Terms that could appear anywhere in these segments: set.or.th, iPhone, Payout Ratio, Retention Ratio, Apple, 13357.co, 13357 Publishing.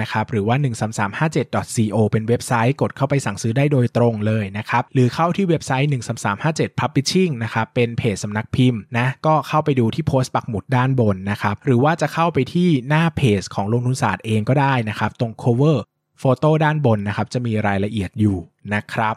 นะครับหรือว่า 13357.co เป็นเว็บไซต์กดเข้าไปสั่งซื้อได้โดยตรงเลยนะครับหรือเข้าที่เว็บไซต์ 13357 Publishing นะครับเป็นเพจสำนักพิมพ์นะก็เข้าไปดูที่โพสต์ปักหมุดด้านบนนะครับหรือว่าจะเข้าไปที่หน้าเพจของลงทุนศาสตร์เองก็ได้นะครับตรง coverโฟโต้ด้านบนนะครับจะมีรายละเอียดอยู่นะครับ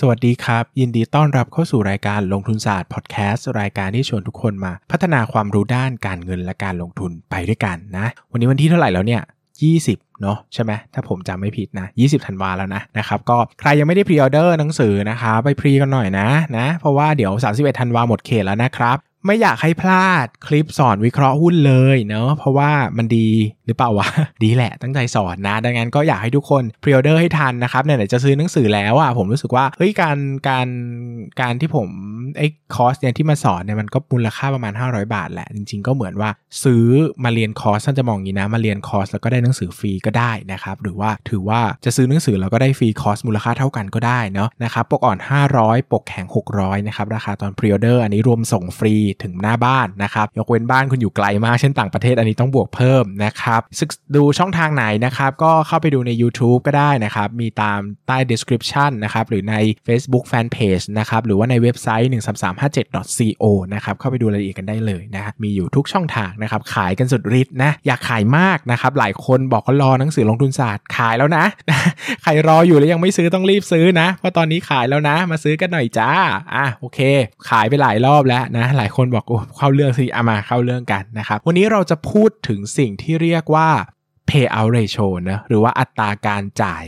สวัสดีครับยินดีต้อนรับเข้าสู่รายการลงทุนศาสตร์พอดแคสต์รายการที่ชวนทุกคนมาพัฒนาความรู้ด้านการเงินและการลงทุนไปด้วยกันนะวันนี้วันที่เท่าไหร่แล้วเนี่ย20เนาะใช่ไหมถ้าผมจำไม่ผิดนะ20ธันวาแล้วนะครับก็ใครยังไม่ได้พรีออเดอร์หนังสือนะคะไปพรีกันหน่อยนะเพราะว่าเดี๋ยว31ธันวาหมดเขตแล้วนะครับไม่อยากให้พลาดคลิปสอนวิเคราะห์หุ้นเลยเนาะเพราะว่ามันดีหรือเปล่าวะดีแหละตั้งใจสอนนะดังนั้นก็อยากให้ทุกคนพรีออเดอร์ให้ทันนะครับไหนๆจะซื้อหนังสือแล้วอ่ะผมรู้สึกว่าเฮ้ยการที่ผมคอร์สเนี่ยที่มาสอนเนี่ยมันก็มูลค่าประมาณ500บาทแหละจริงๆก็เหมือนว่าซื้อมาเรียนคอร์สท่านจะมองอย่างนี้นะมาเรียนคอร์สแล้วก็ได้หนังสือฟรีก็ได้นะครับหรือว่าถือว่าจะซื้อหนังสือแล้วก็ได้ฟรีคอร์สมูลค่าเท่ากันก็ได้เนาะนะครับปกอ่อน500ปกแข็ง600นะครับราคาตอนพรีออเดอร์อันนี้รวมส่งฟรีถึงหน้าบ้านนะครับยกเว้นบ้านคุณอยู่ไกลมากเช่นต่างประเทศอันนี้ต้องบวกเพิ่มนะครับดูช่องทางไหนนะครับก็เข้าไปดูใน YouTube ก็ได้นะครับมีตามใต้ description นะครับหรือใน Facebook Fan Page นะครับหรือว่าในเว็บไซต์ 13357.co นะครับเข้าไปดูรายละเอียดกันได้เลยนะมีอยู่ทุกช่องทางนะครับขายกันสุดฤทธิ์นะอยากขายมากนะครับหลายคนบอกก็รอหนังสือลงทุนศาสตร์ขายแล้วนะใครรออยู่แล้วยังไม่ซื้อต้องรีบซื้อนะเพราะตอนนี้ขายแล้วนะมาซื้อกันหน่อยจ้าอ่ะโอเคขายไปหลายรอบแล้วนะหลายคนบอกโอ้เข้าเรื่องสิเอามาเข้าเรื่องกันนะครับวันนี้เราจะพูดถึงสิ่งที่เรียกว่า Payout Ratio นะหรือว่าอัตราการจ่าย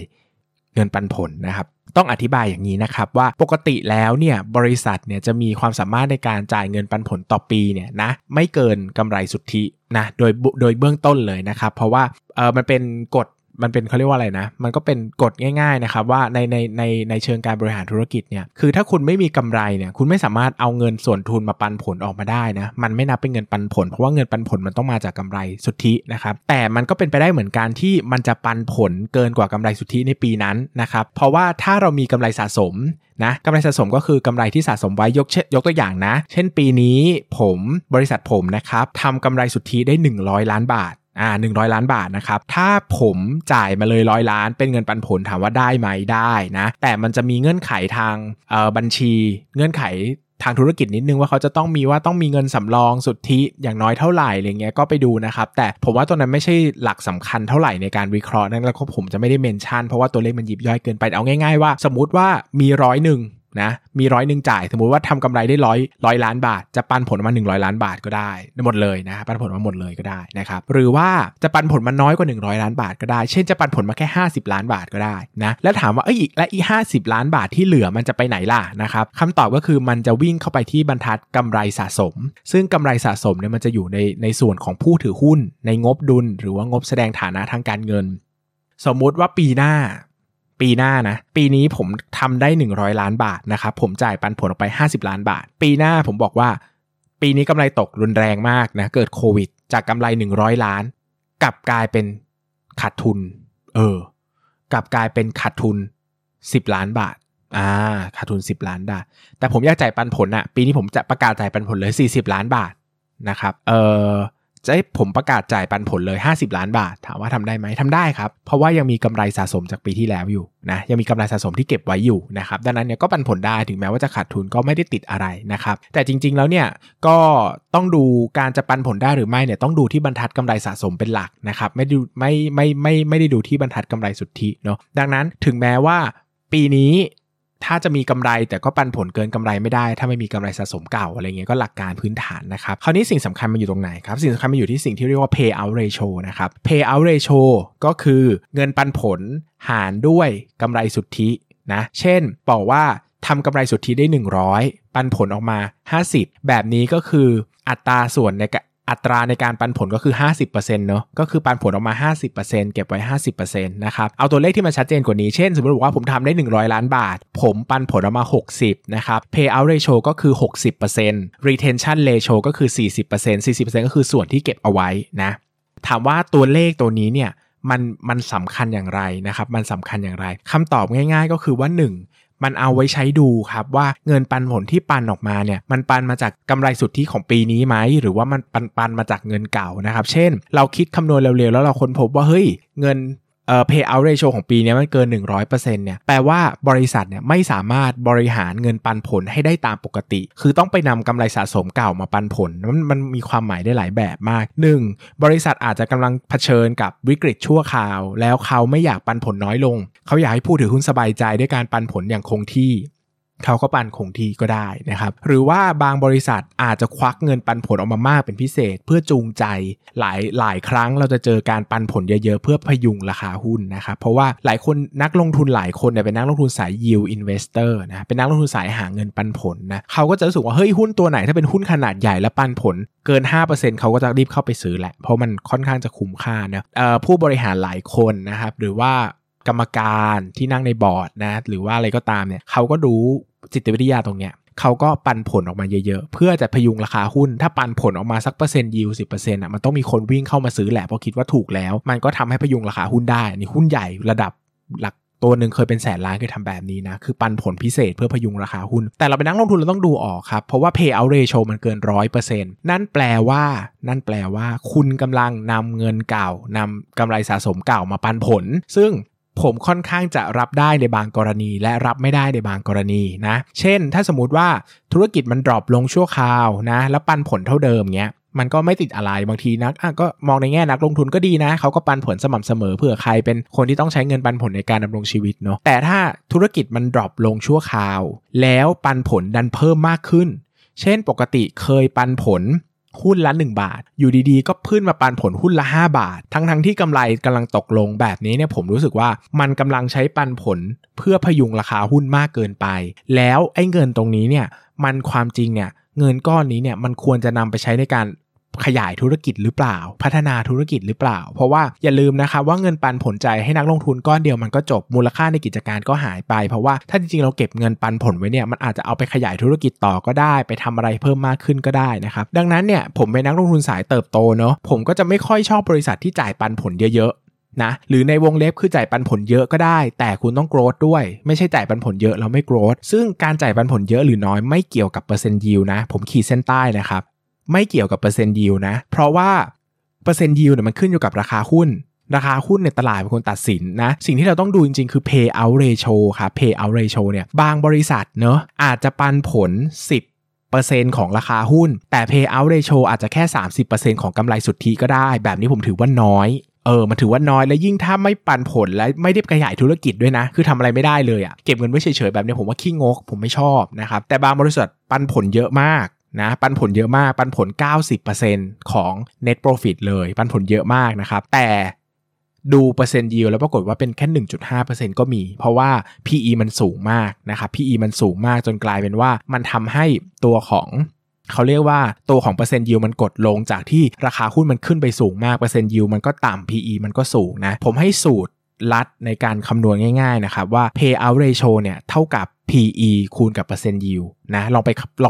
เงินปันผลนะครับต้องอธิบายอย่างนี้นะครับว่าปกติแล้วเนี่ยบริษัทเนี่ยจะมีความสามารถในการจ่ายเงินปันผลต่อปีเนี่ยนะไม่เกินกำไรสุทธินะโดยเบื้องต้นเลยนะครับเพราะว่ามันเป็นกฎมันเป็นเขาเรียกว่าอะไรนะมันก็เป็นกฎง่ายๆนะครับว่าในเชิงการบริหารธุรกิจเนี่ยคือถ้าคุณไม่มีกำไรเนี่ยคุณไม่สามารถเอาเงินส่วนทุนมาปันผลออกมาได้นะมันไม่นับเป็นเงินปันผลเพราะว่าเงินปันผลมันต้องมาจากกำไรสุทธินะครับแต่มันก็เป็นไปได้เหมือนกันที่มันจะปันผลเกินกว่ากำไรสุทธิในปีนั้นนะครับเพราะว่าถ้าเรามีกำไรสะสมนะกำไรสะสมก็คือกำไรที่สะสมไว้ยกตัวอย่างนะเช่นปีนี้บริษัทผมนะครับทำกำไรสุทธิได้100ล้านบาท100ล้านบาทนะครับถ้าผมจ่ายมาเลย100ล้านเป็นเงินปันผลถามว่าได้ไหมได้นะแต่มันจะมีเงื่อนไขทางบัญชีเงื่อนไขทางธุรกิจนิดนึงว่าเขาจะต้องมีเงินสำรองสุทธิอย่างน้อยเท่าไหร่อะไรเงี้ยก็ไปดูนะครับแต่ผมว่าตัวนั้นไม่ใช่หลักสำคัญเท่าไหร่ในการวิเคราะห์นั้นแล้วก็ผมจะไม่ได้เมนชั่นเพราะว่าตัวเลขมันยิบย่อยเกินไปเอาง่ายๆว่าสมมติว่ามี100 นะมีร้อยหนึ่งจ่ายสมมุติว่าทำกำไรได้100ล้านบาทจะปันผลมา100ล้านบาทก็ได้หมดเลยนะปันผลมาหมดเลยก็ได้นะครับหรือว่าจะปันผลมาน้อยกว่า100ล้านบาทก็ได้เช่นจะปันผลมาแค่50ล้านบาทก็ได้นะแล้วถามว่าอีก50ล้านบาทที่เหลือมันจะไปไหนล่ะนะครับคำตอบก็คือมันจะวิ่งเข้าไปที่บรรทัดกำไรสะสมซึ่งกำไรสะสมเนี่ยมันจะอยู่ในส่วนของผู้ถือหุ้นในงบดุลหรือว่างบแสดงฐานะทางการเงินสมมุติว่าปีหน้านะปีนี้ผมทำได้100ล้านบาทนะครับผมจ่ายปันผลออกไป50ล้านบาทปีหน้าผมบอกว่าปีนี้กำไรตกรุนแรงมากนะเกิดโควิดจากกำไร100ล้านกลับกลายเป็นขาดทุนกลับกลายเป็นขาดทุน10ล้านบาทขาดทุน10ล้านได้แต่ผมอยากจ่ายปันผลนะปีนี้ผมจะประกาศจ่ายปันผลเลย40ล้านบาทนะครับจะให้ผมประกาศจ่ายปันผลเลย50ล้านบาทถามว่าทำได้ไหมทำได้ครับเพราะว่ายังมีกำไรสะสมจากปีที่แล้วอยู่นะยังมีกำไรสะสมที่เก็บไว้อยู่นะครับดังนั้นเนี่ยก็ปันผลได้ถึงแม้ว่าจะขาดทุนก็ไม่ได้ติดอะไรนะครับแต่จริงๆแล้วเนี่ยก็ต้องดูการจะปันผลได้หรือไม่เนี่ยต้องดูที่บรรทัดกำไรสะสมเป็นหลักนะครับไม่ได้ดูที่บรรทัดกำไรสุทธิเนาะดังนั้นถึงแม้ว่าปีนี้ถ้าจะมีกำไรแต่ก็ปันผลเกินกำไรไม่ได้ถ้าไม่มีกำไรสะสมเก่าอะไรเงี้ยก็หลักการพื้นฐานนะครับคราวนี้สิ่งสำคัญมันอยู่ตรงไหนครับสิ่งสำคัญมันอยู่ที่สิ่งที่เรียกว่า Payout Ratio นะครับ Payout Ratio ก็คือเงินปันผลหารด้วยกำไรสุทธินะเช่นบอกว่าทำกำไรสุทธิได้100ปันผลออกมา50แบบนี้ก็คืออัตราในการปันผลก็คือ 50% เนอะก็คือปันผลออกมา 50% เก็บไว้ 50% นะครับเอาตัวเลขที่มันชัดเจนกว่านี้เช่นสมมติว่าผมทำได้100ล้านบาทผมปันผลออกมา60นะครับ Payout Ratio ก็คือ 60% Retention Ratio ก็คือ 40% 40% ก็คือส่วนที่เก็บเอาไว้นะถามว่าตัวเลขตัวนี้เนี่ยมันสำคัญอย่างไรนะครับมันสำคัญอย่างไรคำตอบง่ายๆก็คือว่า1มันเอาไว้ใช้ดูครับว่าเงินปันผลที่ปันออกมาเนี่ยมันปันมาจากกำไรสุทธิของปีนี้ไหมหรือว่ามันปันมาจากเงินเก่านะครับเช่นเราคิดคำนวณเร็วๆแล้วเราค้นพบว่าเฮ้ยเงินpayout ratio ของปีนี้มันเกิน 100% เนี่ยแปลว่าบริษัทเนี่ยไม่สามารถบริหารเงินปันผลให้ได้ตามปกติคือต้องไปนำกำไรสะสมเก่ามาปันผลมันมีความหมายได้หลายแบบมาก1บริษัทอาจจะกำลังเผชิญกับวิกฤตชั่วคราวแล้วเขาไม่อยากปันผลน้อยลงเขาอยากให้ผู้ถือหุ้นสบายใจด้วยการปันผลอย่างคงที่เขาก็ปันคงที่ก็ได้นะครับหรือว่าบางบริษัทอาจจะควักเงินปันผลออกมามากเป็นพิเศษเพื่อจูงใจหลายครั้งเราจะเจอการปันผลเยอะๆเพื่อพยุงราคาหุ้นนะครับเพราะว่าหลายคนนักลงทุนหลายคนเนี่ยเป็นนักลงทุนสาย yield investor นะเป็นนักลงทุนสายหาเงินปันผลนะเขาก็จะรู้สึกว่าเฮ้ยหุ้นตัวไหนถ้าเป็นหุ้นขนาดใหญ่และปันผลเกิน 5% เขาก็จะรีบเข้าไปซื้อแหละเพราะมันค่อนข้างจะคุ้มค่านะผู้บริหารหลายคนนะครับหรือว่ากรรมการที่นั่งในบอร์ดนะหรือว่าอะไรก็ตามเนี่ยเขาก็รู้จิตวิทยาตรงเนี้ยเขาก็ปันผลออกมาเยอะๆเพื่อจะพยุงราคาหุ้นถ้าปันผลออกมาสักเปอร์เซ็นต์ยิว 10% อ่ะมันต้องมีคนวิ่งเข้ามาซื้อแหละเพราะคิดว่าถูกแล้วมันก็ทำให้พยุงราคาหุ้นได้นี่หุ้นใหญ่ระดับหลักตัวนึงเคยเป็นแสนล้านเคยทำแบบนี้นะคือปันผลพิเศษเพื่อพยุงราคาหุ้นแต่เราเป็นนักลงทุนเราต้องดูออกครับเพราะว่า payout ratio มันเกิน 100% นั่นแปลว่าคุณกำลังนำเงินเก่านำกำไรสะสมเก่ามาปันผลซึ่งผมค่อนข้างจะรับได้ในบางกรณีและรับไม่ได้ในบางกรณีนะเช่นถ้าสมมุติว่าธุรกิจมันดรอปลงชั่วคราวนะแล้วปันผลเท่าเดิมเงี้ยมันก็ไม่ติดอะไรบางทีนักก็มองในแง่นักลงทุนก็ดีนะเขาก็ปันผลสม่ำเสมอเผื่อใครเป็นคนที่ต้องใช้เงินปันผลในการดำรงชีวิตเนาะแต่ถ้าธุรกิจมันดรอปลงชั่วคราวแล้วปันผลดันเพิ่มมากขึ้นเช่นปกติเคยปันผลหุ้นละ1บาทอยู่ดีๆก็ขึ้นมาปันผลหุ้นละ5บาททั้งที่กำไรกำลังตกลงแบบนี้เนี่ยผมรู้สึกว่ามันกำลังใช้ปันผลเพื่อพยุงราคาหุ้นมากเกินไปแล้วไอ้เงินตรงนี้เนี่ยมันความจริงเนี่ยเงินก้อนนี้เนี่ยมันควรจะนำไปใช้ในการขยายธุรกิจหรือเปล่าพัฒนาธุรกิจหรือเปล่าเพราะว่าอย่าลืมนะครับว่าเงินปันผลใจให้นักลงทุนก้อนเดียวมันก็จบมูลค่าในกิจการก็หายไปเพราะว่าถ้าจริงๆเราเก็บเงินปันผลไว้เนี่ยมันอาจจะเอาไปขยายธุรกิจต่อก็ได้ไปทำอะไรเพิ่มมากขึ้นก็ได้นะครับดังนั้นเนี่ยผมเป็นนักลงทุนสายเติบโตเนาะผมก็จะไม่ค่อยชอบบริษัทที่จ่ายปันผลเยอะๆนะหรือในวงเล็บคือจ่ายปันผลเยอะก็ได้แต่คุณต้องโกรธด้วยไม่ใช่จ่ายปันผลเยอะแล้วไม่โกรธซึ่งการจ่ายปันผลเยอะหรือน้อยไม่เกี่ยวกับเปอร์เซ็นต์ยิลด์นะผมขีดเส้นใต้นะครับไม่เกี่ยวกับเปอร์เซ็นต์ยิลด์นะเพราะว่าเปอร์เซ็นต์ยิลด์เนี่ยมันขึ้นอยู่กับราคาหุ้นในตลาดเป็นคนตัดสินนะสิ่งที่เราต้องดูจริงๆคือ payout ratio ครับ payout ratio เนี่ยบางบริษัทเนอะอาจจะปันผล 10% ของราคาหุ้นแต่ payout ratio อาจจะแค่ 30% ของกำไรสุทธิก็ได้แบบนี้ผมถือว่าน้อย มันถือว่าน้อยและยิ่งถ้าไม่ปันผลและไม่ได้ขยายธุรกิจด้วยนะคือทำอะไรไม่ได้เลยอ่ะเก็บเงินไว้เฉยๆแบบนี้ผมว่าขี้งกผมไม่ชอบนะครับแต่บางบริษัทปันผลเยอะมากนะปันผลเยอะมากปันผล 90% ของ net profit เลยปันผลเยอะมากนะครับแต่ดูเปอร์เซ็นต์ yield แล้วปรากฏว่าเป็นแค่ 1.5% ก็มีเพราะว่า PE มันสูงมากนะครับ PE มันสูงมากจนกลายเป็นว่ามันทำให้ตัวของเขาเรียกว่าตัวของเปอร์เซ็นต์ยิวมันกดลงจากที่ราคาหุ้นมันขึ้นไปสูงมากเปอร์เซ็นต์ยิวมันก็ต่ำ PE มันก็สูงนะผมให้สูตรลัดในการคำนวณง่ายๆนะครับว่า Payout Ratio เนี่ยเท่ากับ PE คูณกับเปอร์เซ็นต์ยิวนะลอ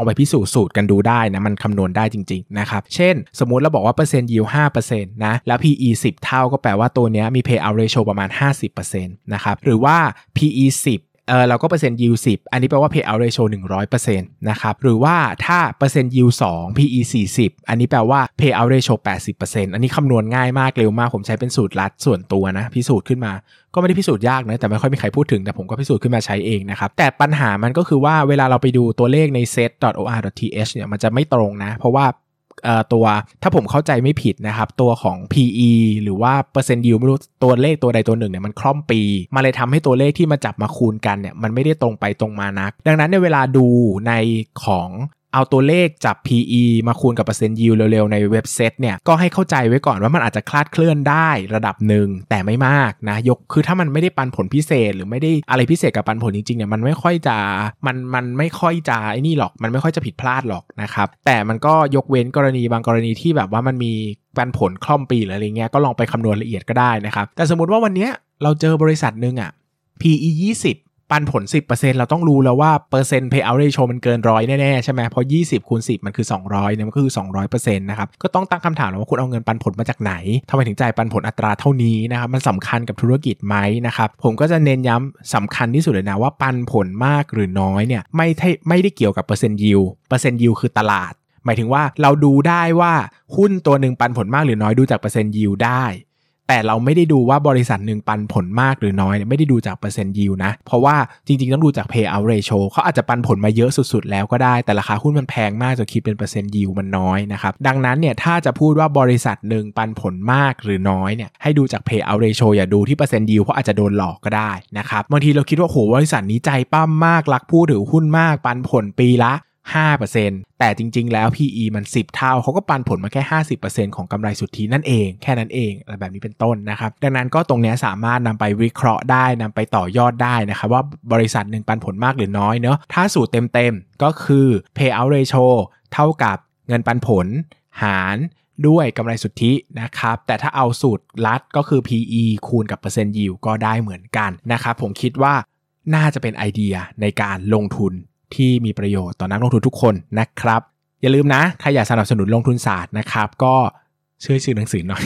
งไปพิสูจน์สูตรกันดูได้นะมันคำนวณได้จริงๆนะครับเช่นสมมุติเราบอกว่าเปอร์เซ็นต์ยิว 5% นะแล้ว PE 10 เท่าก็แปลว่าตัวเนี้ยมี Payout Ratio ประมาณ 50% นะครับหรือว่า PE 10เราก็เปอร์เซ็นต์ yield 10อันนี้แปลว่า payout ratio 100% นะครับหรือว่าถ้าเปอร์เซ็นต์ yield 2 PE 40อันนี้แปลว่า payout ratio 80% อันนี้คำนวณง่ายมากเร็วมากผมใช้เป็นสูตรลัดส่วนตัวนะพิสูจน์ขึ้นมาก็ไม่ได้พิสูจน์ยากนะแต่ไม่ค่อยมีใครพูดถึงแต่ผมก็พิสูจน์ขึ้นมาใช้เองนะครับแต่ปัญหามันก็คือว่าเวลาเราไปดูตัวเลขใน set.or.th เนี่ยมันจะไม่ตรงนะเพราะว่าตัวถ้าผมเข้าใจไม่ผิดนะครับตัวของ PE หรือว่าเปอร์เซ็นต์ yield ไม่รู้ตัวเลขตัวใดตัวหนึ่งเนี่ยมันคล่อมปีมาเลยทำให้ตัวเลขที่มาจับมาคูณกันเนี่ยมันไม่ได้ตรงไปตรงมานักดังนั้นในเวลาดูในของเอาตัวเลขจับ PE มาคูณกับเปอร์เซ็นต์ yield เร็วๆในเว็บไซต์เนี่ยก็ให้เข้าใจไว้ก่อนว่ามันอาจจะคลาดเคลื่อนได้ระดับหนึ่งแต่ไม่มากนะยกคือถ้ามันไม่ได้ปันผลพิเศษหรือไม่ได้อะไรพิเศษกับปันผลจริงๆเนี่ยมันไม่ค่อยจะไอ้นี่หรอกมันไม่ค่อยจะผิดพลาดหรอกนะครับแต่มันก็ยกเว้นกรณีบางกรณีที่แบบว่ามันมีปันผลคล่อมปีหรืออะไรเงี้ยก็ลองไปคำนวณละเอียดก็ได้นะครับแต่สมมติว่าวันนี้เราเจอบริษัทนึงอ่ะ PE 20ปันผล 10% เราต้องรู้แล้วว่าเปอร์เซ็นต์ payout ratio มันเกิน100แน่ๆใช่ไหมเพราะ20คูณ10มันคือ200เนี่ยมันคือ 200% นะครับก็ต้องตั้งคำถามว่าคุณเอาเงินปันผลมาจากไหนทำไมถึงจ่ายปันผลอัตราเท่านี้นะครับมันสำคัญกับธุรกิจไหมนะครับผมก็จะเน้นย้ำสำคัญที่สุดเลยนะว่าปันผลมากหรือน้อยเนี่ยไม่ได้เกี่ยวกับเปอร์เซ็นต์ yield เปอร์เซ็นต์ yield คือตลาดหมายถึงว่าเราดูได้ว่าหุ้นตัวนึงปันผลมากหรือน้อยดูจากเปอร์เซ็นต์ yield ได้แต่เราไม่ได้ดูว่าบริษัทหนึ่งปันผลมากหรือน้อยไม่ได้ดูจากเปอร์เซ็นต์ yield นะเพราะว่าจริงๆต้องดูจาก payout ratio เขาอาจจะปันผลมาเยอะสุดๆแล้วก็ได้แต่ราคาหุ้นมันแพงมากจนคิดเป็นเปอร์เซ็นต์ yield มันน้อยนะครับดังนั้นเนี่ยถ้าจะพูดว่าบริษัทหนึ่งปันผลมากหรือน้อยเนี่ยให้ดูจาก payout ratio อย่าดูที่เปอร์เซ็นต์ yield เพราะอาจจะโดนหลอกก็ได้นะครับบางทีเราคิดว่าโหบริษัทนี้ใจปั้มมากรักผู้ถือหุ้นมากปันผลปีละ5% แต่จริงๆแล้ว PE มัน10เท่าเขาก็ปันผลมาแค่ 50% ของกำไรสุทธินั่นเองแค่นั้นเองอะไรแบบนี้เป็นต้นนะครับดังนั้นก็ตรงนี้สามารถนำไปวิเคราะห์ได้นำไปต่อยอดได้นะครับว่าบริษัทหนึ่งปันผลมากหรือน้อยเนอะถ้าสูตรเต็มๆก็คือ payout ratio เท่ากับเงินปันผลหารด้วยกำไรสุทธินะครับแต่ถ้าเอาสูตรลัดก็คือ PE คูณกับเปอร์เซ็นต์ yield ก็ได้เหมือนกันนะครับผมคิดว่าน่าจะเป็นไอเดียในการลงทุนที่มีประโยชน์ต่อนักลงทุนทุกคนนะครับอย่าลืมนะใครอยากสนับสนุนลงทุนศาสตร์นะครับก็ช่วยซื้อหนังสือหน่อย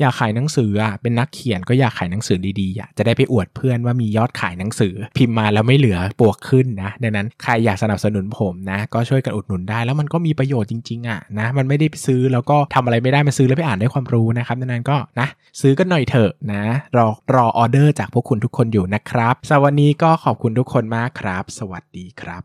อยากขายหนังสืออ่ะเป็นนักเขียนก็อยากขายหนังสือดีๆอ่ะจะได้ไปอวดเพื่อนว่ามียอดขายหนังสือพิมพ์มาแล้วไม่เหลือปวกขึ้นนะดังนั้นใครอยากสนับสนุนผมนะก็ช่วยกันอุดหนุนได้แล้วมันก็มีประโยชน์จริงๆอ่ะนะมันไม่ได้ซื้อแล้วก็ทำอะไรไม่ได้มันซื้อแล้วไปอ่านได้ความรู้นะครับดังนั้นก็นะซื้อกันหน่อยเถอะนะรอออเดอร์จากพวกคุณทุกคนอยู่นะครับสำหรับวันนี้ก็ขอบคุณทุกคนมากครับสวัสดีครับ